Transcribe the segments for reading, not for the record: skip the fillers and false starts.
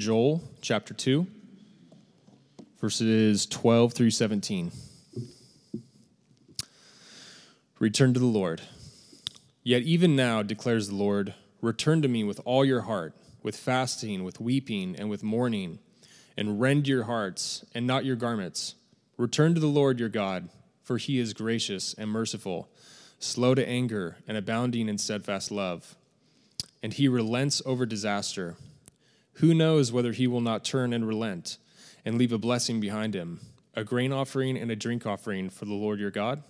Joel chapter 2, verses 12 through 17. Return to the Lord. Yet even now, declares the Lord, return to me with all your heart, with fasting, with weeping, and with mourning, and rend your hearts and not your garments. Return to the Lord your God, for he is gracious and merciful, slow to anger and abounding in steadfast love. And he relents over disaster. Who knows whether he will not turn and relent and leave a blessing behind him, a grain offering and a drink offering for the Lord your God?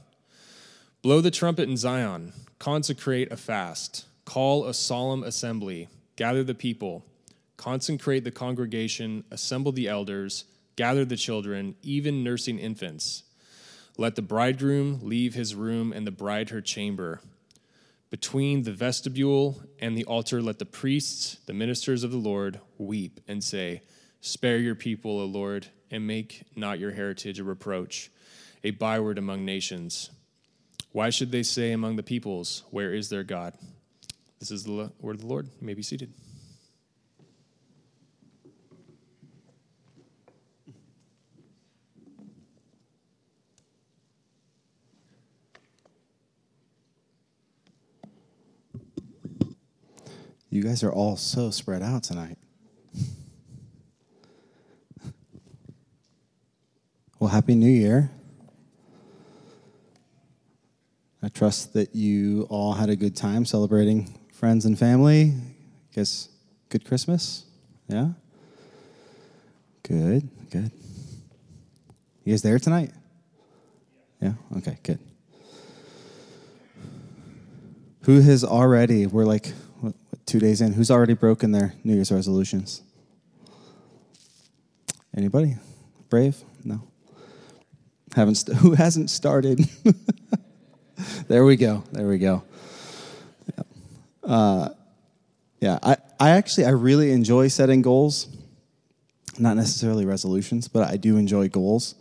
Blow the trumpet in Zion, consecrate a fast, call a solemn assembly, gather the people, consecrate the congregation, assemble the elders, gather the children, even nursing infants. Let the bridegroom leave his room and the bride her chamber. Between the vestibule and the altar, let the priests, the ministers of the Lord, weep and say, spare your people, O Lord, and make not your heritage a reproach, a byword among nations. Why should they say among the peoples, where is their God? This is the word of the Lord. You may be seated. You guys are all so spread out tonight. Well, Happy New Year. I trust that you all had a good time celebrating friends and family. I guess good Christmas? Yeah? Good, good. You guys there tonight? Yeah? Okay, good. Who has already, we're like 2 days in, who's already broken their New Year's resolutions? Anybody? Brave? No. Who hasn't started? There we go. Yeah. I really enjoy setting goals. Not necessarily resolutions, but I do enjoy goals.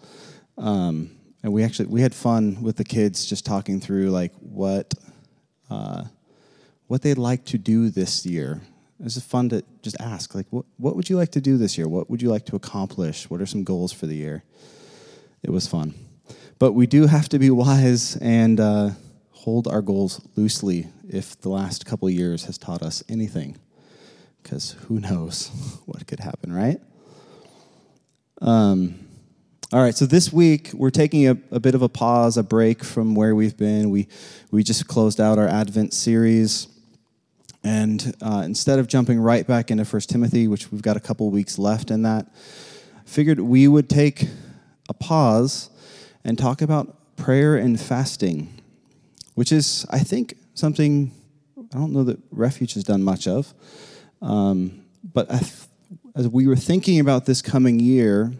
And we had fun with the kids just talking through like what they'd like to do this year. It's just fun to just ask like what would you like to do this year? What would you like to accomplish? What are some goals for the year? It was fun. But we do have to be wise and hold our goals loosely if the last couple years has taught us anything, because who knows what could happen, right? All right, so this week we're taking a bit of a pause, a break from where we've been. We just closed out our Advent series, and instead of jumping right back into 1 Timothy, which we've got a couple weeks left in that, I figured we would take a pause and talk about prayer and fasting, which is, I think, something I don't know that Refuge has done much of. But as we were thinking about this coming year,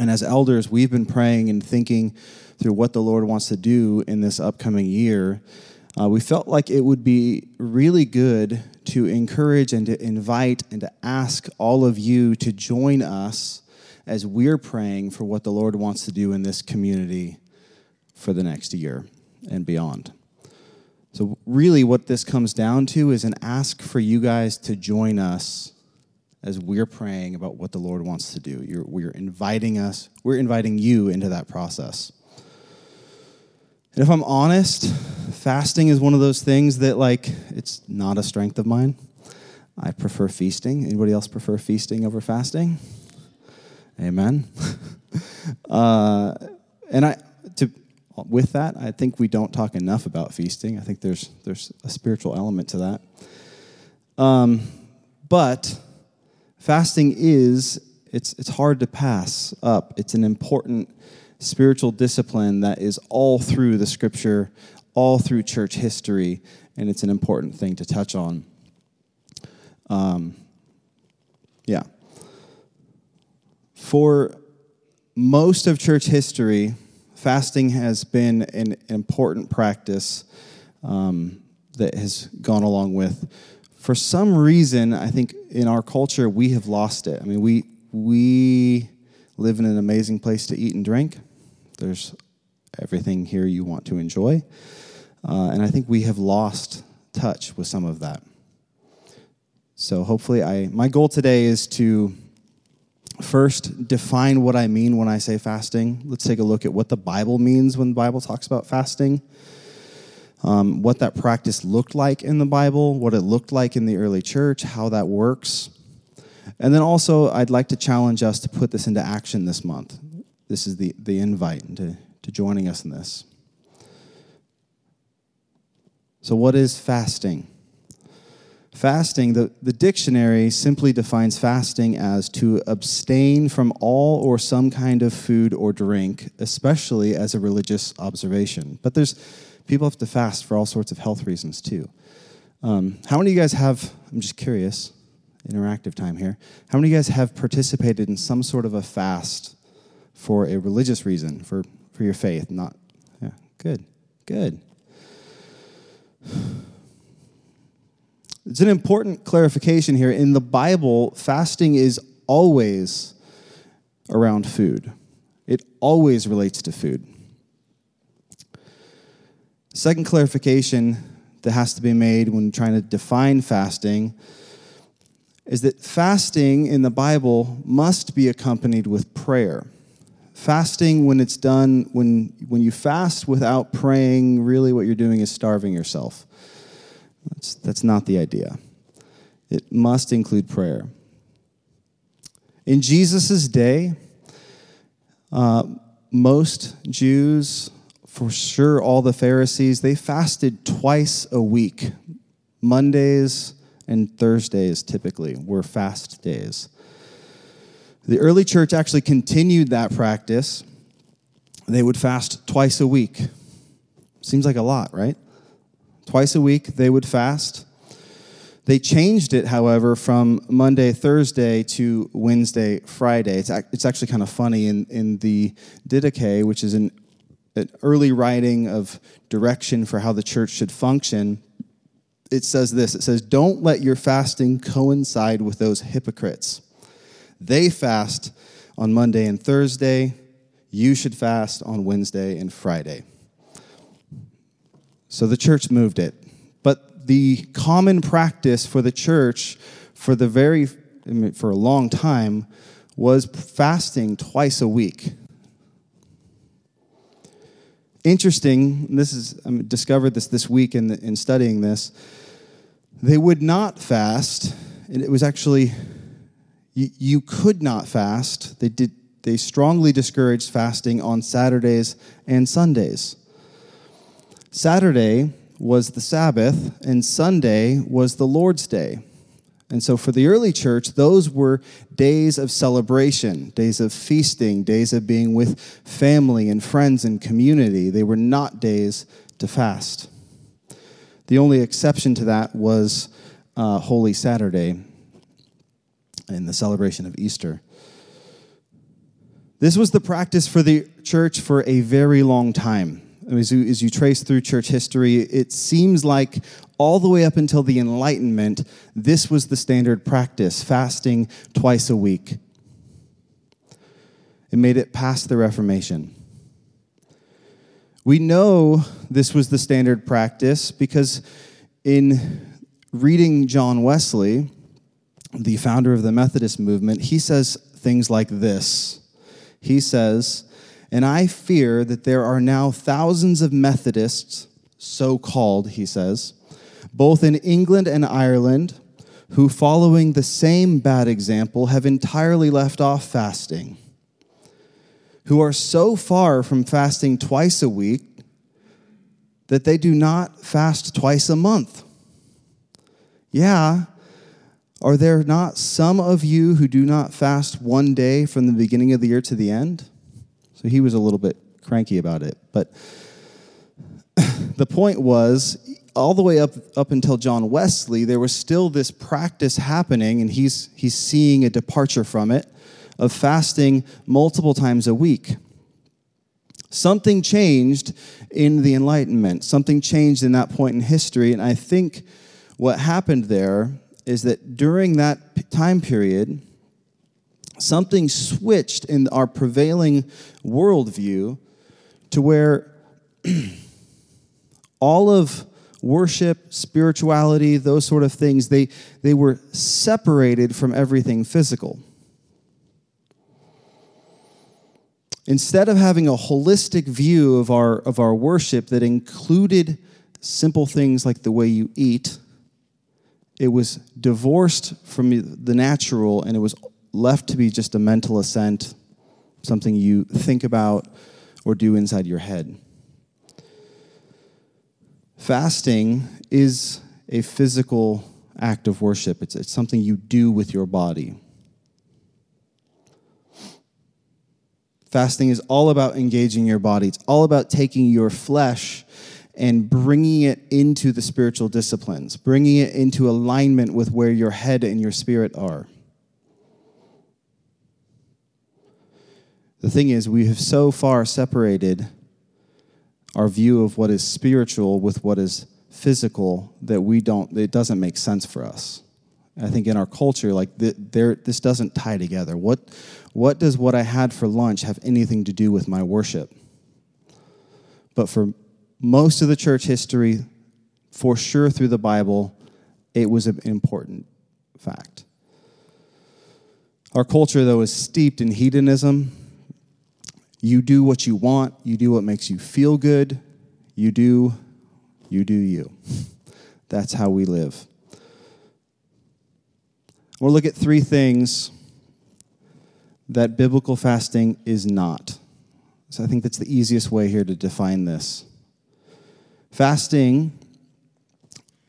and as elders, we've been praying and thinking through what the Lord wants to do in this upcoming year, we felt like it would be really good to encourage and to invite and to ask all of you to join us as we're praying for what the Lord wants to do in this community for the next year and beyond. So really what this comes down to is an ask for you guys to join us as we're praying about what the Lord wants to do. We're inviting you into that process. And if I'm honest, fasting is one of those things that, like, it's not a strength of mine. I prefer feasting. Anybody else prefer feasting over fasting? Amen. With that, I think we don't talk enough about feasting. I think there's a spiritual element to that. But fasting it's hard to pass up. It's an important spiritual discipline that is all through the Scripture, all through church history, and it's an important thing to touch on. Yeah. For most of church history, fasting has been an important practice that has gone along with. For some reason, I think in our culture, we have lost it. I mean, we live in an amazing place to eat and drink. There's everything here you want to enjoy. And I think we have lost touch with some of that. So hopefully my goal today is to first define what I mean when I say fasting. Let's take a look at what the Bible means when the Bible talks about fasting. What that practice looked like in the Bible, what it looked like in the early church, how that works. And then also, I'd like to challenge us to put this into action this month. This is the invite to joining us in this. So what is fasting? Fasting, the dictionary simply defines fasting as to abstain from all or some kind of food or drink, especially as a religious observation. But people have to fast for all sorts of health reasons, too. How many of you guys have, I'm just curious, interactive time here, how many of you guys have participated in some sort of a fast for a religious reason, for your faith? Not, yeah, good. It's an important clarification here. In the Bible, fasting is always around food. It always relates to food. Second clarification that has to be made when trying to define fasting is that fasting in the Bible must be accompanied with prayer. Fasting, when it's done, when you fast without praying, really what you're doing is starving yourself. That's not the idea. It must include prayer. In Jesus' day, most Jews, for sure all the Pharisees, they fasted twice a week. Mondays and Thursdays typically were fast days. The early church actually continued that practice. They would fast twice a week. Seems like a lot, right? Twice a week, they would fast. They changed it, however, from Monday, Thursday to Wednesday, Friday. It's actually kind of funny in the Didache, which is an early writing of direction for how the church should function. It says this. It says, "Don't let your fasting coincide with those hypocrites. They fast on Monday and Thursday. You should fast on Wednesday and Friday." So the church moved it. But the common practice for the church for a long time was fasting twice a week. Interesting, I discovered this week in studying this, they would not fast, and it was actually, you could not fast. They strongly discouraged fasting on Saturdays and Sundays. Saturday was the Sabbath, and Sunday was the Lord's Day. And so for the early church, those were days of celebration, days of feasting, days of being with family and friends and community. They were not days to fast. The only exception to that was Holy Saturday and the celebration of Easter. This was the practice for the church for a very long time. As you trace through church history, it seems like all the way up until the Enlightenment, this was the standard practice, fasting twice a week. It made it past the Reformation. We know this was the standard practice because in reading John Wesley, the founder of the Methodist movement, he says things like this. He says, "And I fear that there are now thousands of Methodists, so-called," he says, "both in England and Ireland, who, following the same bad example, have entirely left off fasting, who are so far from fasting twice a week that they do not fast twice a month. Yeah, are there not some of you who do not fast one day from the beginning of the year to the end?" So he was a little bit cranky about it. But the point was, all the way up until John Wesley, there was still this practice happening, and he's seeing a departure from it, of fasting multiple times a week. Something changed in the Enlightenment. Something changed in that point in history, and I think what happened there is that during that time period, something switched in our prevailing worldview to where all of worship, spirituality, those sort of things, they were separated from everything physical. Instead of having a holistic view of our worship that included simple things like the way you eat, it was divorced from the natural, and it was left to be just a mental ascent, something you think about or do inside your head. Fasting is a physical act of worship. It's something you do with your body. Fasting is all about engaging your body. It's all about taking your flesh and bringing it into the spiritual disciplines, bringing it into alignment with where your head and your spirit are. The thing is, we have so far separated our view of what is spiritual with what is physical that it doesn't make sense for us. I think in our culture, this doesn't tie together. What does what I had for lunch have anything to do with my worship? But for most of the church history, for sure through the Bible, it was an important fact. Our culture, though, is steeped in hedonism. You do what you want. You do what makes you feel good. You do you. That's how we live. We'll look at three things that biblical fasting is not. So I think that's the easiest way here to define this. Fasting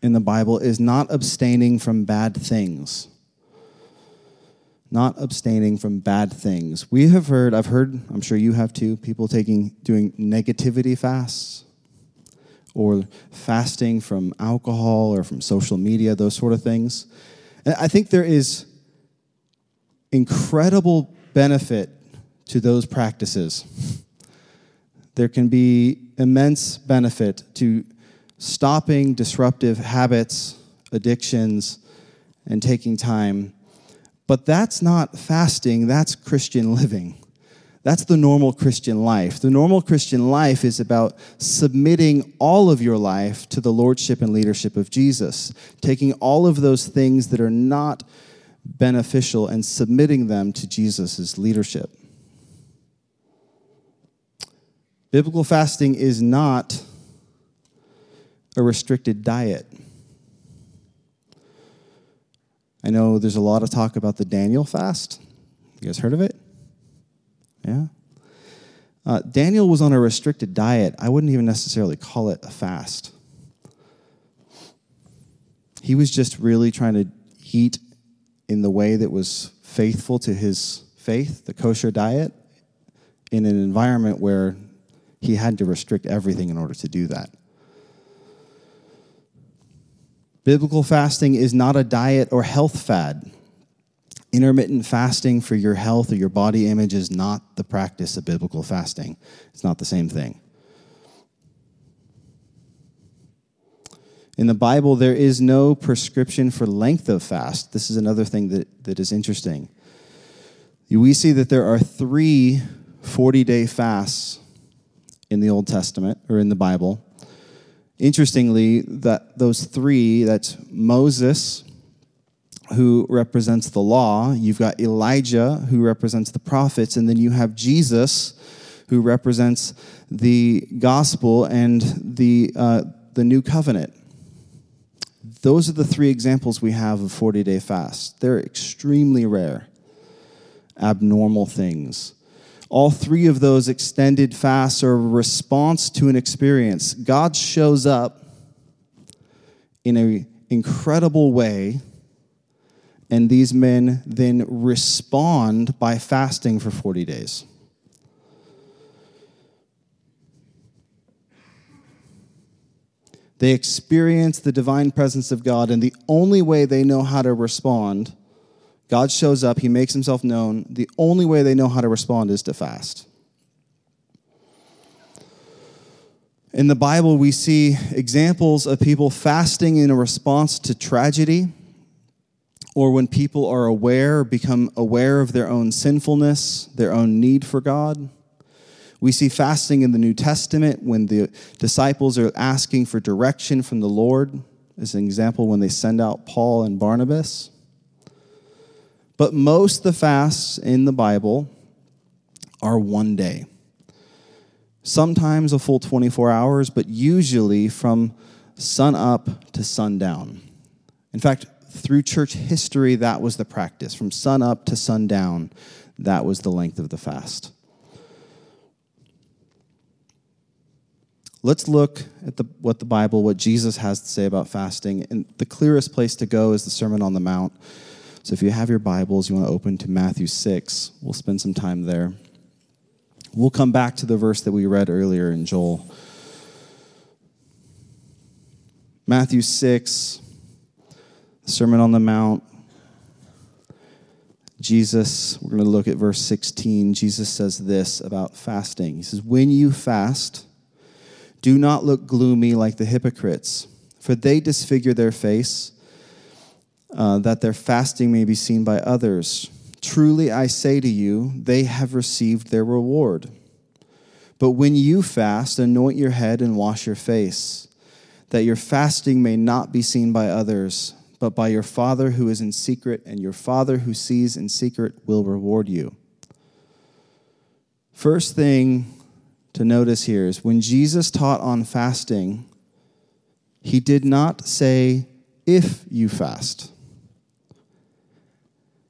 in the Bible is not abstaining from bad things. Not abstaining from bad things. We have heard, I'm sure you have too, people doing negativity fasts or fasting from alcohol or from social media, those sort of things. And I think there is incredible benefit to those practices. There can be immense benefit to stopping disruptive habits, addictions, and taking time. But that's not fasting, that's Christian living. That's the normal Christian life. The normal Christian life is about submitting all of your life to the lordship and leadership of Jesus, taking all of those things that are not beneficial and submitting them to Jesus' leadership. Biblical fasting is not a restricted diet. I know there's a lot of talk about the Daniel fast. You guys heard of it? Yeah. Daniel was on a restricted diet. I wouldn't even necessarily call it a fast. He was just really trying to eat in the way that was faithful to his faith, the kosher diet, in an environment where he had to restrict everything in order to do that. Biblical fasting is not a diet or health fad. Intermittent fasting for your health or your body image is not the practice of biblical fasting. It's not the same thing. In the Bible, there is no prescription for length of fast. This is another thing that is interesting. We see that there are three 40-day fasts in the Old Testament, or in the Bible. Interestingly, those three, that's Moses, who represents the law, you've got Elijah, who represents the prophets, and then you have Jesus, who represents the gospel and the new covenant. Those are the three examples we have of 40-day fasts. They're extremely rare, abnormal things. All three of those extended fasts are a response to an experience. God shows up in an incredible way, and these men then respond by fasting for 40 days. They experience the divine presence of God, and the only way they know how to respond, God shows up, he makes himself known. The only way they know how to respond is to fast. In the Bible, we see examples of people fasting in a response to tragedy, or when people are aware, become aware of their own sinfulness, their own need for God. We see fasting in the New Testament when the disciples are asking for direction from the Lord, as an example, when they send out Paul and Barnabas. But most of the fasts in the Bible are one day. Sometimes a full 24 hours, but usually from sun up to sundown. In fact, through church history, that was the practice. From sun up to sundown, that was the length of the fast. Let's look at what Jesus has to say about fasting. And the clearest place to go is the Sermon on the Mount. So if you have your Bibles, you want to open to Matthew 6. We'll spend some time there. We'll come back to the verse that we read earlier in Joel. Matthew 6, the Sermon on the Mount. Jesus, we're going to look at verse 16. Jesus says this about fasting. He says, "When you fast, do not look gloomy like the hypocrites, for they disfigure their face, that their fasting may be seen by others. Truly I say to you, they have received their reward. But when you fast, anoint your head and wash your face, that your fasting may not be seen by others, but by your Father who is in secret, and your Father who sees in secret will reward you." First thing to notice here is when Jesus taught on fasting, he did not say, if you fast.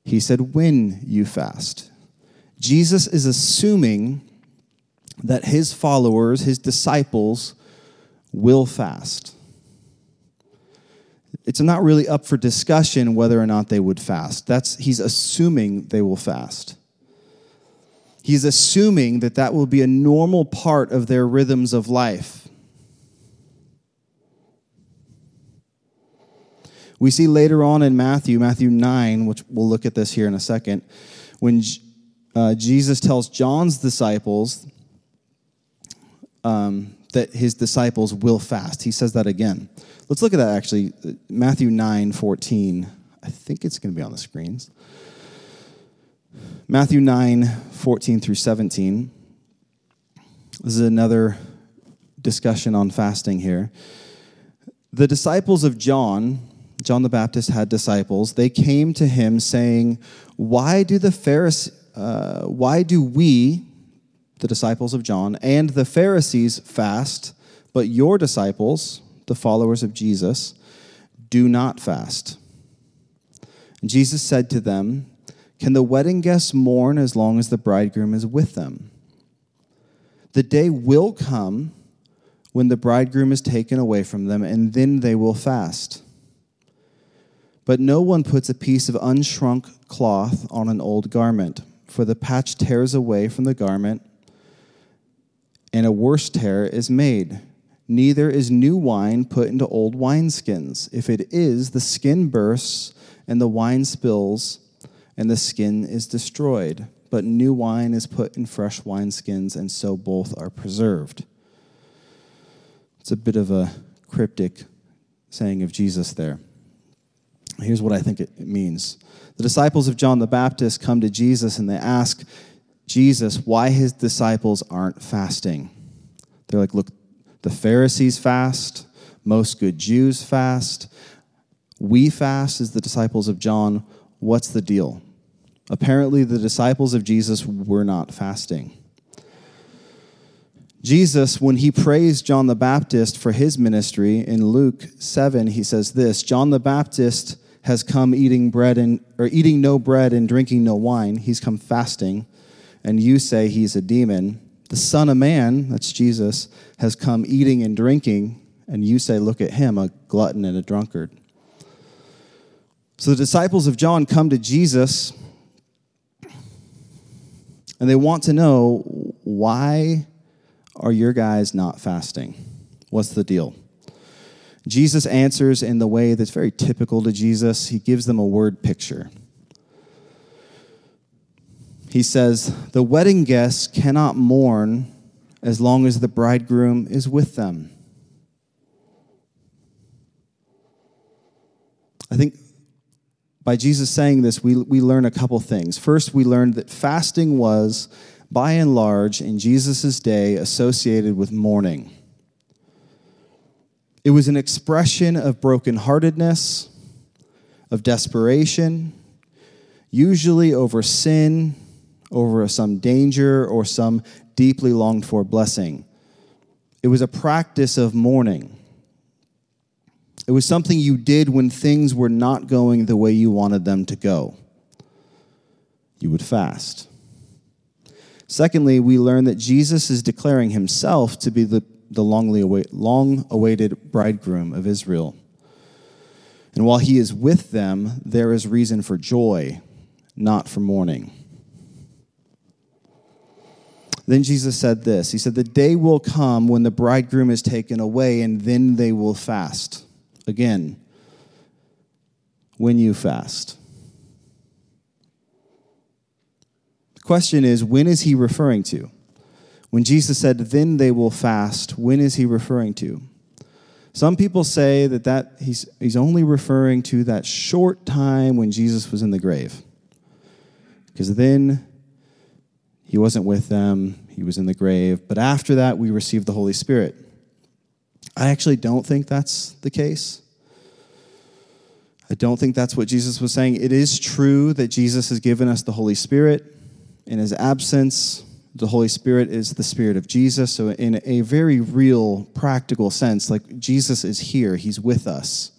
He said, when you fast. Jesus is assuming that his followers, his disciples, will fast. It's not really up for discussion whether or not they would fast. He's assuming they will fast. He's assuming that will be a normal part of their rhythms of life. We see later on in Matthew 9, which we'll look at this here in a second, when Jesus tells John's disciples that his disciples will fast. He says that again. Let's look at that actually, Matthew 9:14. I think it's going to be on the screens. Matthew 9:14 through 17. This is another discussion on fasting here. The disciples of John the Baptist had disciples. They came to him saying, "Why do we, the disciples of John, and the Pharisees fast, but your disciples, the followers of Jesus, do not fast?" And Jesus said to them, "Can the wedding guests mourn as long as the bridegroom is with them? The day will come when the bridegroom is taken away from them, and then they will fast. But no one puts a piece of unshrunk cloth on an old garment, for the patch tears away from the garment, and a worse tear is made. Neither is new wine put into old wineskins. If it is, the skin bursts, and the wine spills, and the skin is destroyed. But new wine is put in fresh wineskins, and so both are preserved." It's a bit of a cryptic saying of Jesus there. Here's what I think it means. The disciples of John the Baptist come to Jesus and they ask Jesus why his disciples aren't fasting. They're like, "Look, the Pharisees fast, most good Jews fast, we fast as the disciples of John. What's the deal?" Apparently, the disciples of Jesus were not fasting. Jesus, when he praised John the Baptist for his ministry in Luke 7, he says this, "John the Baptist has come eating no bread and drinking no wine. He's come fasting, and you say he's a demon. The Son of Man," that's Jesus, "has come eating and drinking, and you say, look at him, a glutton and a drunkard." So the disciples of John come to Jesus, and they want to know, why are your guys not fasting? What's the deal? Jesus answers in the way that's very typical to Jesus. He gives them a word picture. He says, "The wedding guests cannot mourn as long as the bridegroom is with them." I think by Jesus saying this, we learn a couple things. First, we learn that fasting was by and large, in Jesus' day, associated with mourning. It was an expression of brokenheartedness, of desperation, usually over sin, over some danger, or some deeply longed-for blessing. It was a practice of mourning. It was something you did when things were not going the way you wanted them to go. You would fast. Secondly, we learn that Jesus is declaring himself to be the long-awaited bridegroom of Israel. And while he is with them, there is reason for joy, not for mourning. Then Jesus said this. He said, "The day will come when the bridegroom is taken away, and then they will fast." Again, when you fast. The question is, when is he referring to? When Jesus said, "Then they will fast," when is he referring to? Some people say that he's only referring to that short time when Jesus was in the grave. Because then he wasn't with them, he was in the grave. But after that, we received the Holy Spirit. I actually don't think that's the case. I don't think that's what Jesus was saying. It is true that Jesus has given us the Holy Spirit. In his absence, the Holy Spirit is the Spirit of Jesus. So in a very real, practical sense, like Jesus is here. He's with us.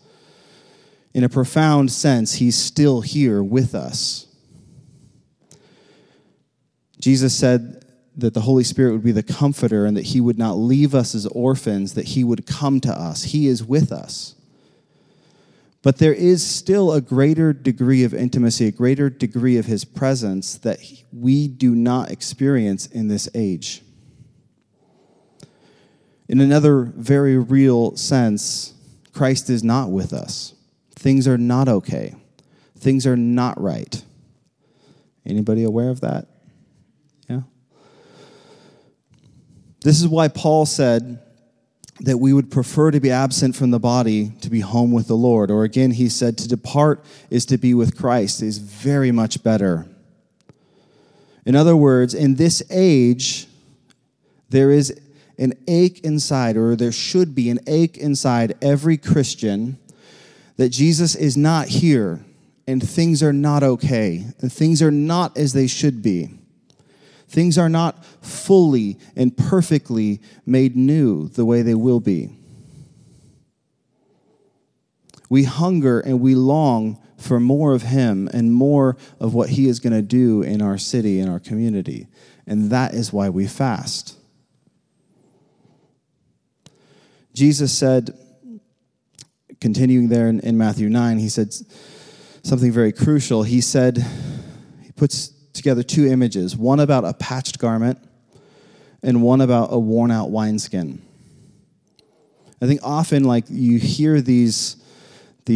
In a profound sense, he's still here with us. Jesus said that the Holy Spirit would be the comforter and that he would not leave us as orphans, that he would come to us. He is with us. But there is still a greater degree of intimacy, a greater degree of his presence that we do not experience in this age. In another very real sense, Christ is not with us. Things are not okay. Things are not right. Anybody aware of that? Yeah. This is why Paul said that we would prefer to be absent from the body to be home with the Lord. Or again, he said, to depart is to be with Christ, is very much better. In other words, in this age, there is an ache inside, or there should be an ache inside every Christian that Jesus is not here, and things are not okay, and things are not as they should be. Things are not fully and perfectly made new the way they will be. We hunger and we long for more of him and more of what he is going to do in our city, in our community. And that is why we fast. Jesus said, continuing there in Matthew 9, he said something very crucial. He said, he puts together two images, one about a patched garment and one about a worn-out wineskin. I think often, like, you hear these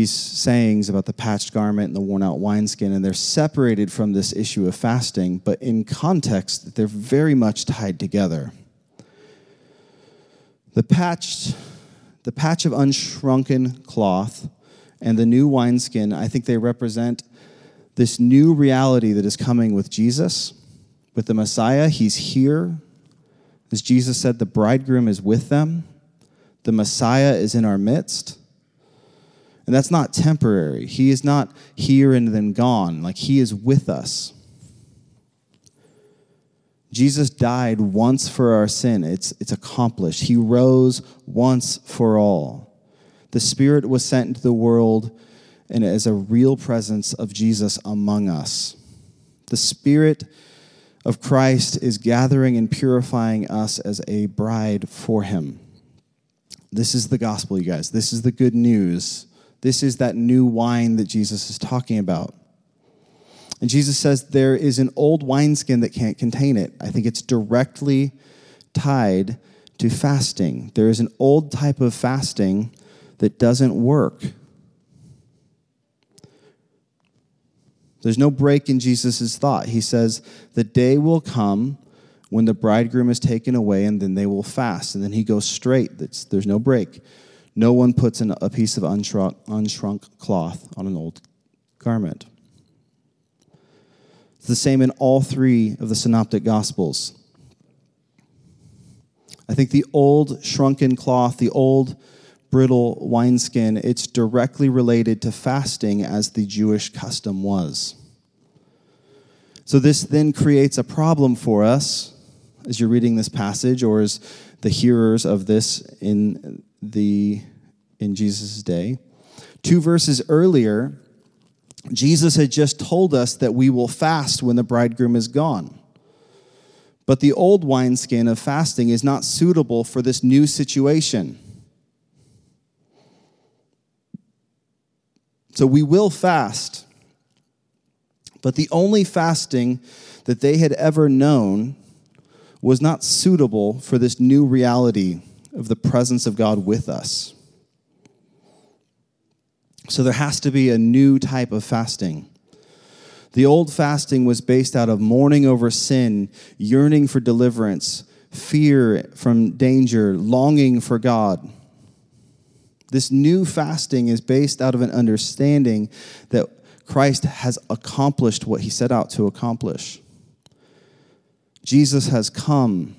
sayings about the patched garment and the worn-out wineskin, and they're separated from this issue of fasting, but in context, they're very much tied together. The patch of unshrunken cloth and the new wineskin, I think they represent this new reality that is coming with Jesus, with the Messiah. He's here. As Jesus said, the bridegroom is with them. The Messiah is in our midst. And that's not temporary. He is not here and then gone. Like, he is with us. Jesus died once for our sin. It's accomplished. He rose once for all. The Spirit was sent into the world, and it is a real presence of Jesus among us. The Spirit of Christ is gathering and purifying us as a bride for him. This is the gospel, you guys. This is the good news. This is that new wine that Jesus is talking about. And Jesus says there is an old wineskin that can't contain it. I think it's directly tied to fasting. There is an old type of fasting that doesn't work. There's no break in Jesus' thought. He says, the day will come when the bridegroom is taken away, and then they will fast. And then he goes straight. There's no break. No one puts a piece of unshrunk cloth on an old garment. It's the same in all three of the synoptic gospels. I think the old shrunken cloth, the old brittle wineskin, it's directly related to fasting as the Jewish custom was. So this then creates a problem for us as you're reading this passage, or as the hearers of this in Jesus' day. 2 verses earlier, Jesus had just told us that we will fast when the bridegroom is gone. But the old wineskin of fasting is not suitable for this new situation. So we will fast. But the only fasting that they had ever known was not suitable for this new reality of the presence of God with us. So there has to be a new type of fasting. The old fasting was based out of mourning over sin, yearning for deliverance, fear from danger, longing for God. This new fasting is based out of an understanding that Christ has accomplished what he set out to accomplish. Jesus has come.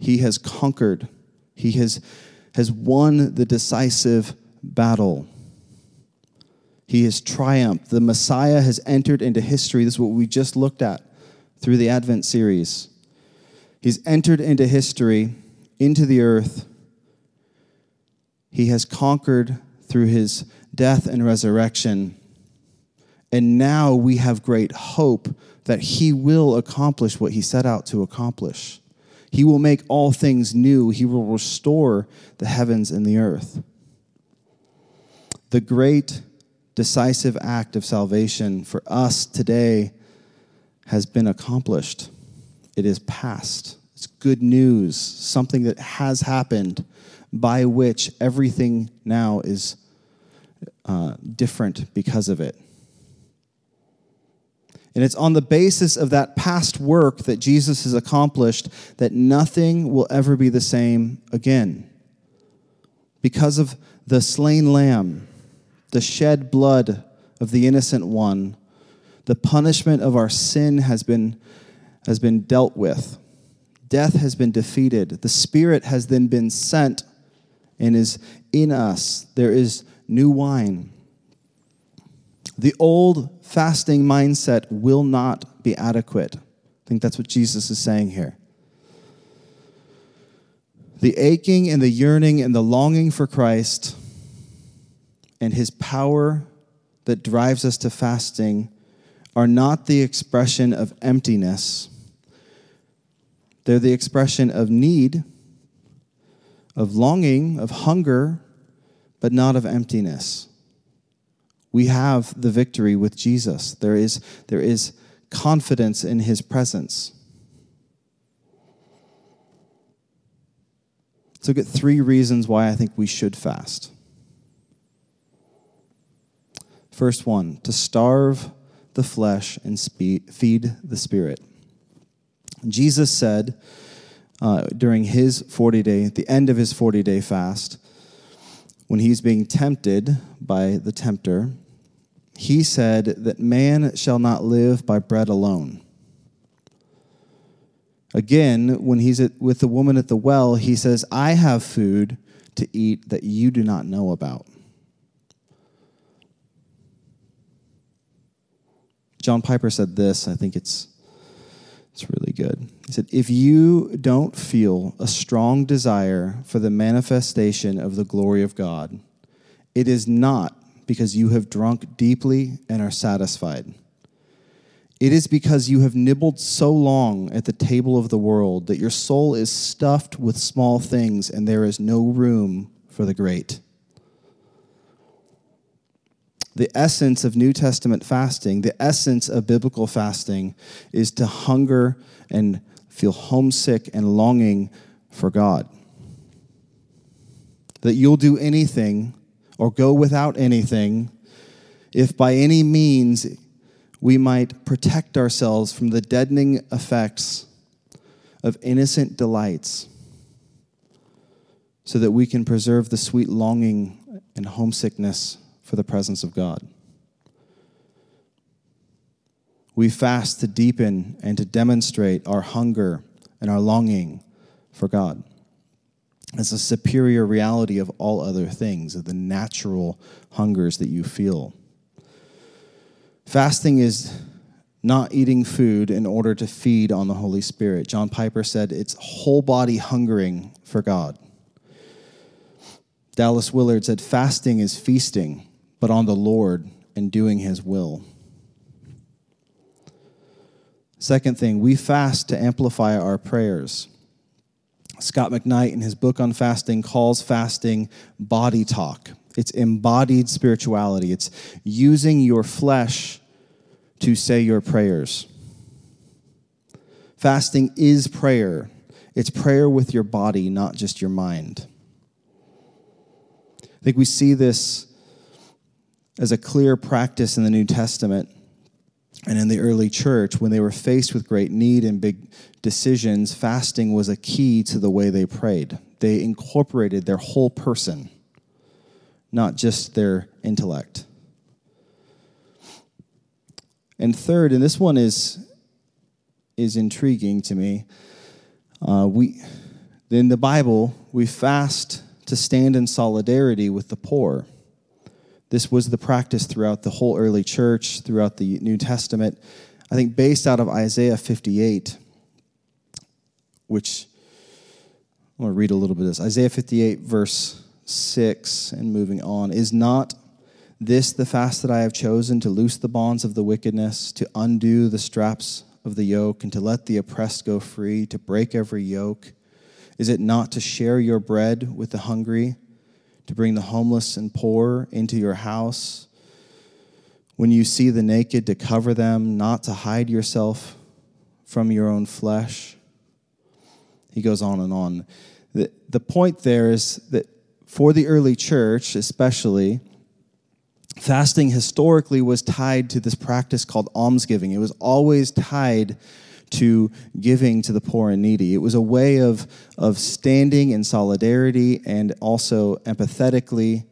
He has conquered. He has won the decisive battle. He has triumphed. The Messiah has entered into history. This is what we just looked at through the Advent series. He's entered into history, into the earth. He has conquered through his death and resurrection. And now we have great hope that he will accomplish what he set out to accomplish. He will make all things new. He will restore the heavens and the earth. The great decisive act of salvation for us today has been accomplished. It is past. It's good news, something that has happened by which everything now is different because of it. And it's on the basis of that past work that Jesus has accomplished that nothing will ever be the same again. Because of the slain lamb, the shed blood of the innocent one, the punishment of our sin has been dealt with. Death has been defeated. The Spirit has then been sent and is in us. There is new wine. The old fasting mindset will not be adequate. I think that's what Jesus is saying here. The aching and the yearning and the longing for Christ and his power that drives us to fasting are not the expression of emptiness. They're the expression of need, of longing, of hunger, but not of emptiness. We have the victory with Jesus. There is confidence in his presence. So get 3 reasons why I think we should fast. First one, to starve the flesh and feed the spirit. Jesus said during his 40-day, the end of his 40-day fast, when he's being tempted by the tempter, he said that man shall not live by bread alone. Again, when he's with the woman at the well, he says, I have food to eat that you do not know about. John Piper said this, I think it's really good. He said, if you don't feel a strong desire for the manifestation of the glory of God, it is not because you have drunk deeply and are satisfied. It is because you have nibbled so long at the table of the world that your soul is stuffed with small things and there is no room for the great. The essence of New Testament fasting, the essence of biblical fasting, is to hunger and feel homesick and longing for God. That you'll do anything or go without anything if by any means we might protect ourselves from the deadening effects of innocent delights so that we can preserve the sweet longing and homesickness for the presence of God. We fast to deepen and to demonstrate our hunger and our longing for God. It's a superior reality of all other things, of the natural hungers that you feel. Fasting is not eating food in order to feed on the Holy Spirit. John Piper said it's whole body hungering for God. Dallas Willard said fasting is feasting, but on the Lord and doing his will. Second thing, we fast to amplify our prayers. Scott McKnight, in his book on fasting, calls fasting body talk. It's embodied spirituality. It's using your flesh to say your prayers. Fasting is prayer. It's prayer with your body, not just your mind. I think we see this as a clear practice in the New Testament and in the early church. When they were faced with great need and big decisions, fasting was a key to the way they prayed. They incorporated their whole person, not just their intellect. And third, and this one is intriguing to me, we in the Bible, we fast to stand in solidarity with the poor. This was the practice throughout the whole early church, throughout the New Testament, I think based out of Isaiah 58, which I'm going to read a little bit of this. Isaiah 58, verse 6, and moving on. Is not this the fast that I have chosen, to loose the bonds of the wickedness, to undo the straps of the yoke, and to let the oppressed go free, to break every yoke? Is it not to share your bread with the hungry, to bring the homeless and poor into your house? When you see the naked, to cover them, not to hide yourself from your own flesh? He goes on and on. The point there is that for the early church especially, fasting historically was tied to this practice called almsgiving. It was always tied to giving to the poor and needy. It was a way of standing in solidarity and also empathetically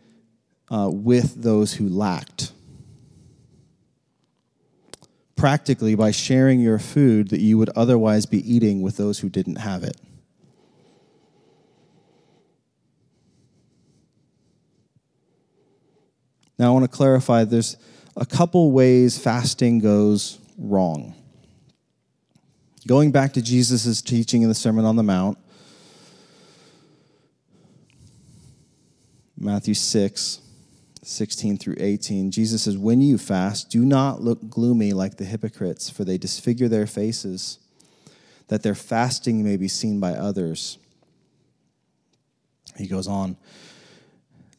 with those who lacked. Practically, by sharing your food that you would otherwise be eating with those who didn't have it. Now, I want to clarify, there's a couple ways fasting goes wrong. Going back to Jesus' teaching in the Sermon on the Mount, Matthew 6, 16 through 18, Jesus says, when you fast, do not look gloomy like the hypocrites, for they disfigure their faces, that their fasting may be seen by others. He goes on.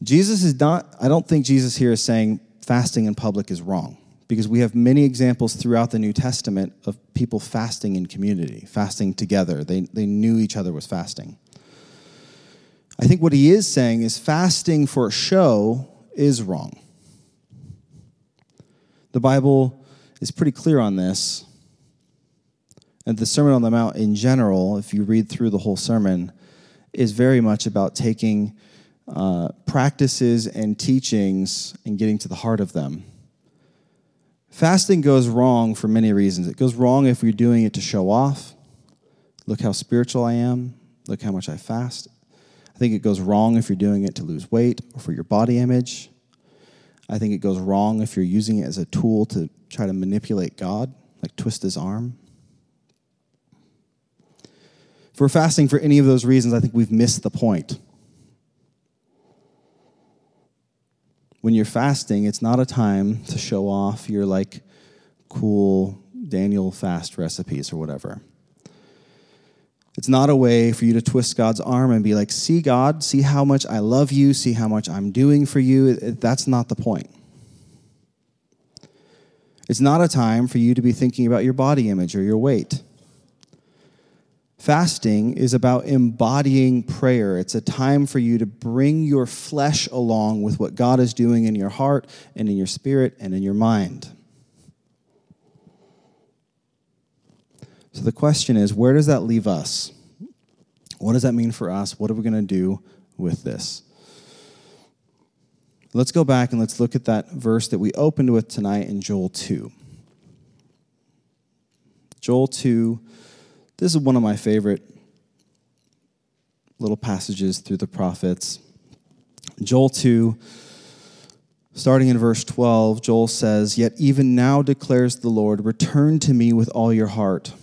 I don't think Jesus here is saying fasting in public is wrong, because we have many examples throughout the New Testament of people fasting in community, fasting together. They knew each other was fasting. I think what he is saying is fasting for show is wrong. The Bible is pretty clear on this. And the Sermon on the Mount in general, if you read through the whole sermon, is very much about taking practices and teachings and getting to the heart of them. Fasting goes wrong for many reasons. It goes wrong if you're doing it to show off. Look how spiritual I am. Look how much I fast. I think it goes wrong if you're doing it to lose weight or for your body image. I think it goes wrong if you're using it as a tool to try to manipulate God, like twist his arm. If we're fasting for any of those reasons, I think we've missed the point. When you're fasting, it's not a time to show off your like cool Daniel fast recipes or whatever. It's not a way for you to twist God's arm and be like, see God, see how much I love you, see how much I'm doing for you. That's not the point. It's not a time for you to be thinking about your body image or your weight. Fasting is about embodying prayer. It's a time for you to bring your flesh along with what God is doing in your heart and in your spirit and in your mind. So the question is, where does that leave us? What does that mean for us? What are we going to do with this? Let's go back and let's look at that verse that we opened with tonight in Joel 2. Joel 2. This is one of my favorite little passages through the prophets. Joel 2, starting in verse 12, Joel says, "Yet even now declares the Lord, return to me with all your heart,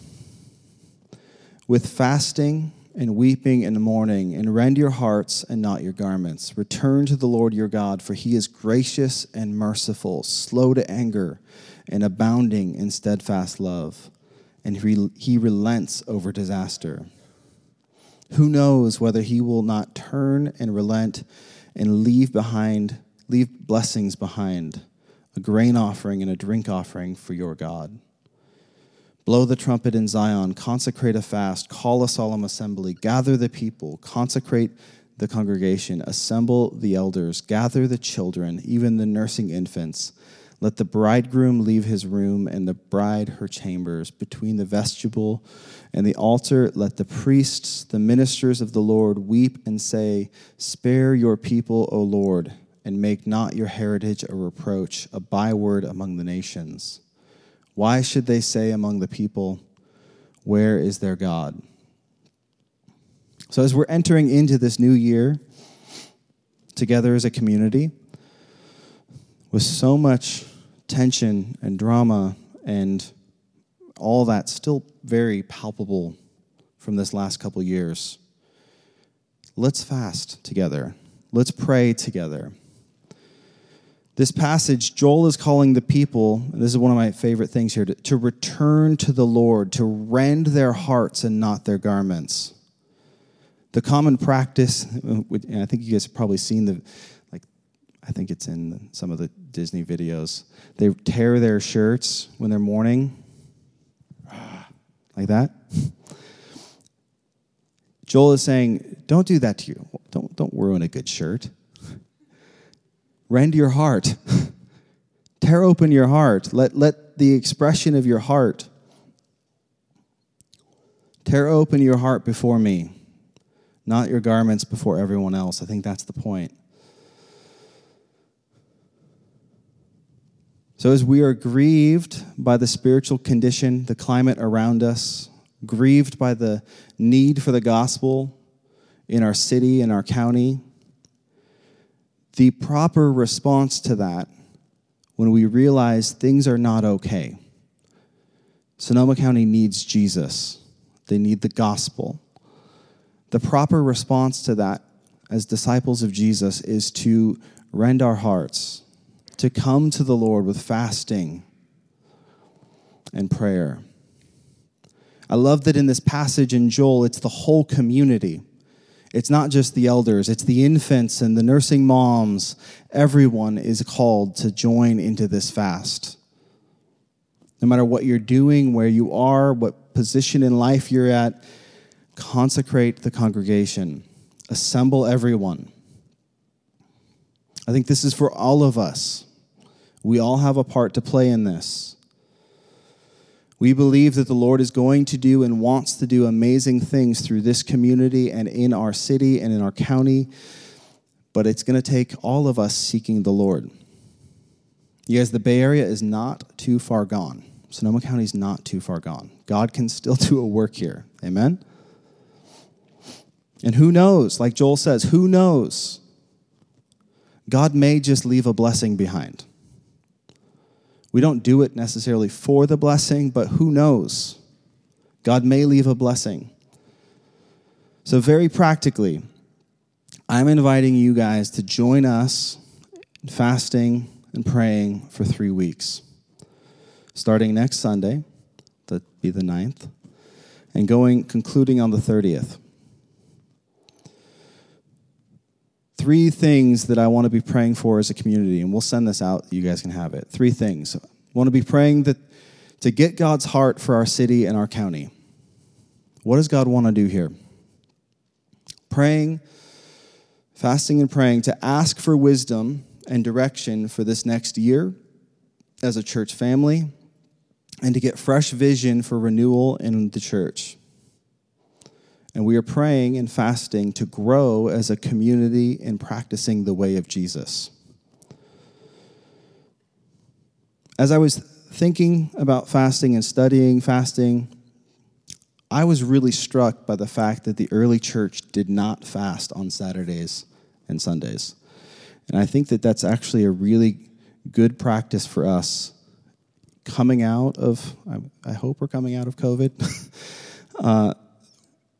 with fasting and weeping and mourning, and rend your hearts and not your garments. Return to the Lord your God, for he is gracious and merciful, slow to anger, and abounding in steadfast love, and he relents over disaster. Who knows whether he will not turn and relent and leave blessings behind, a grain offering and a drink offering for your God. Blow the trumpet in Zion, consecrate a fast, call a solemn assembly, gather the people, consecrate the congregation, assemble the elders, gather the children, even the nursing infants. Let the bridegroom leave his room and the bride her chambers. Between the vestibule and the altar, let the priests, the ministers of the Lord, weep and say, spare your people, O Lord, and make not your heritage a reproach, a byword among the nations. Why should they say among the people, where is their God?" So as we're entering into this new year, together as a community, with so much tension and drama and all that still very palpable from this last couple years, let's fast together. Let's pray together. This passage, Joel is calling the people, and this is one of my favorite things here, to return to the Lord, to rend their hearts and not their garments. The common practice, and I think you guys have probably seen I think it's in some of the Disney videos. They tear their shirts when they're mourning. Like that. Joel is saying, don't do that to you. Don't ruin a good shirt. Rend your heart. Tear open your heart. Let the expression of your heart. Tear open your heart before me, not your garments before everyone else. I think that's the point. So as we are grieved by the spiritual condition, the climate around us, grieved by the need for the gospel in our city, in our county, the proper response to that, when we realize things are not okay, Sonoma County needs Jesus. They need the gospel. The proper response to that as disciples of Jesus is to rend our hearts, to come to the Lord with fasting and prayer. I love that in this passage in Joel, it's the whole community. It's not just the elders, it's the infants and the nursing moms. Everyone is called to join into this fast. No matter what you're doing, where you are, what position in life you're at, consecrate the congregation. Assemble everyone. I think this is for all of us. We all have a part to play in this. We believe that the Lord is going to do and wants to do amazing things through this community and in our city and in our county, but it's going to take all of us seeking the Lord. You guys, the Bay Area is not too far gone. Sonoma County is not too far gone. God can still do a work here. Amen? And who knows? Like Joel says, who knows? God may just leave a blessing behind. We don't do it necessarily for the blessing, but who knows? God may leave a blessing. So very practically, I'm inviting you guys to join us in fasting and praying for 3 weeks, starting next Sunday, that'd be the 9th, and concluding on the 30th. 3 things that I want to be praying for as a community, and we'll send this out. You guys can have it. 3 things. I want to be praying that to get God's heart for our city and our county. What does God want to do here? Fasting and praying to ask for wisdom and direction for this next year as a church family and to get fresh vision for renewal in the church. And we are praying and fasting to grow as a community in practicing the way of Jesus. As I was thinking about fasting and studying fasting, I was really struck by the fact that the early church did not fast on Saturdays and Sundays. And I think that that's actually a really good practice for us coming out of, I hope we're coming out of COVID,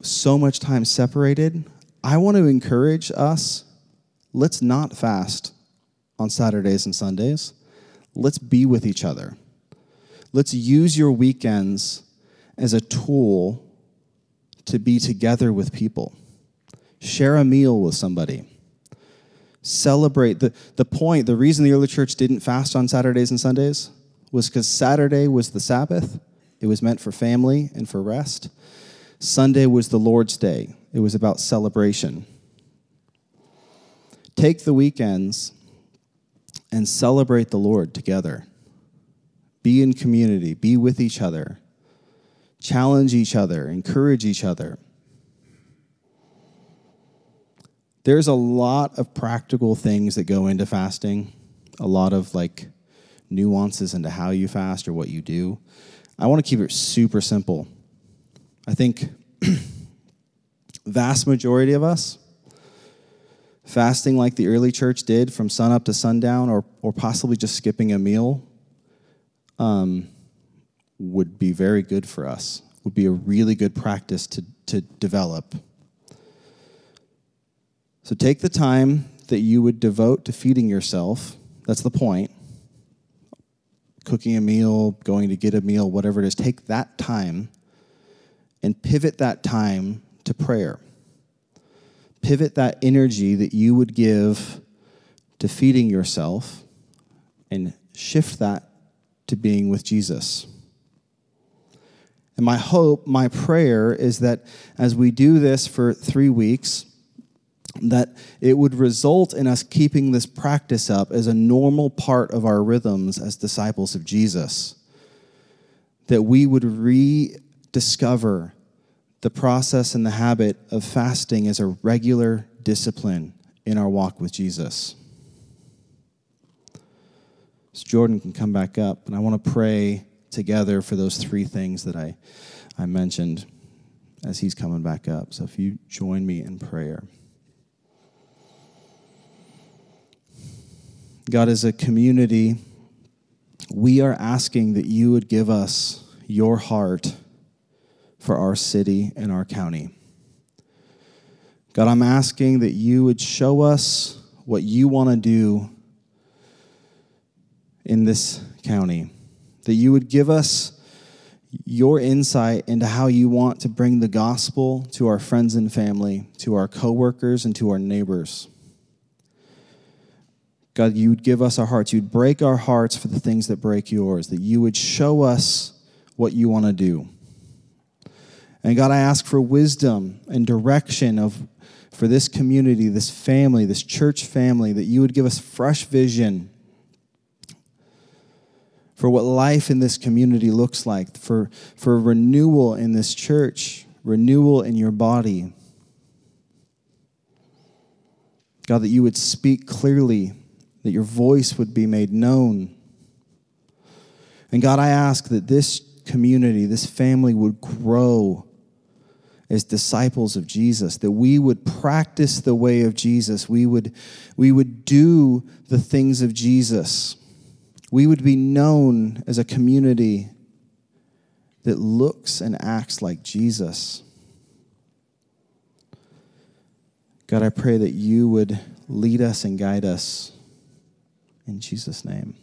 so much time separated. I want to encourage us, let's not fast on Saturdays and Sundays. Let's be with each other. Let's use your weekends as a tool to be together with people. Share a meal with somebody. Celebrate. The reason the early church didn't fast on Saturdays and Sundays was because Saturday was the Sabbath. It was meant for family and for rest. Sunday was the Lord's Day. It was about celebration. Take the weekends and celebrate the Lord together. Be in community. Be with each other. Challenge each other. Encourage each other. There's a lot of practical things that go into fasting, a lot of nuances into how you fast or what you do. I want to keep it super simple. I think vast majority of us, fasting like the early church did from sunup to sundown or possibly just skipping a meal would be very good for us, would be a really good practice to develop. So take the time that you would devote to feeding yourself. That's the point. Cooking a meal, going to get a meal, whatever it is. Take that time and pivot that time to prayer. Pivot that energy that you would give to feeding yourself and shift that to being with Jesus. And my hope, my prayer is that as we do this for 3 weeks, that it would result in us keeping this practice up as a normal part of our rhythms as disciples of Jesus. That we would rediscover the process and the habit of fasting as a regular discipline in our walk with Jesus. So Jordan can come back up, and I want to pray together for those three things that I mentioned as he's coming back up. So if you join me in prayer. God, as a community, we are asking that you would give us your heart for our city and our county. God, I'm asking that you would show us what you want to do in this county, that you would give us your insight into how you want to bring the gospel to our friends and family, to our coworkers, and to our neighbors. God, you'd give us our hearts. You'd break our hearts for the things that break yours, that you would show us what you want to do. And God, I ask for wisdom and direction for this community, this family, this church family, that you would give us fresh vision for what life in this community looks like, for renewal in this church, renewal in your body. God, that you would speak clearly, that your voice would be made known. And God, I ask that this community, this family would grow as disciples of Jesus, that we would practice the way of Jesus. We would do the things of Jesus. We would be known as a community that looks and acts like Jesus. God, I pray that you would lead us and guide us in Jesus' name.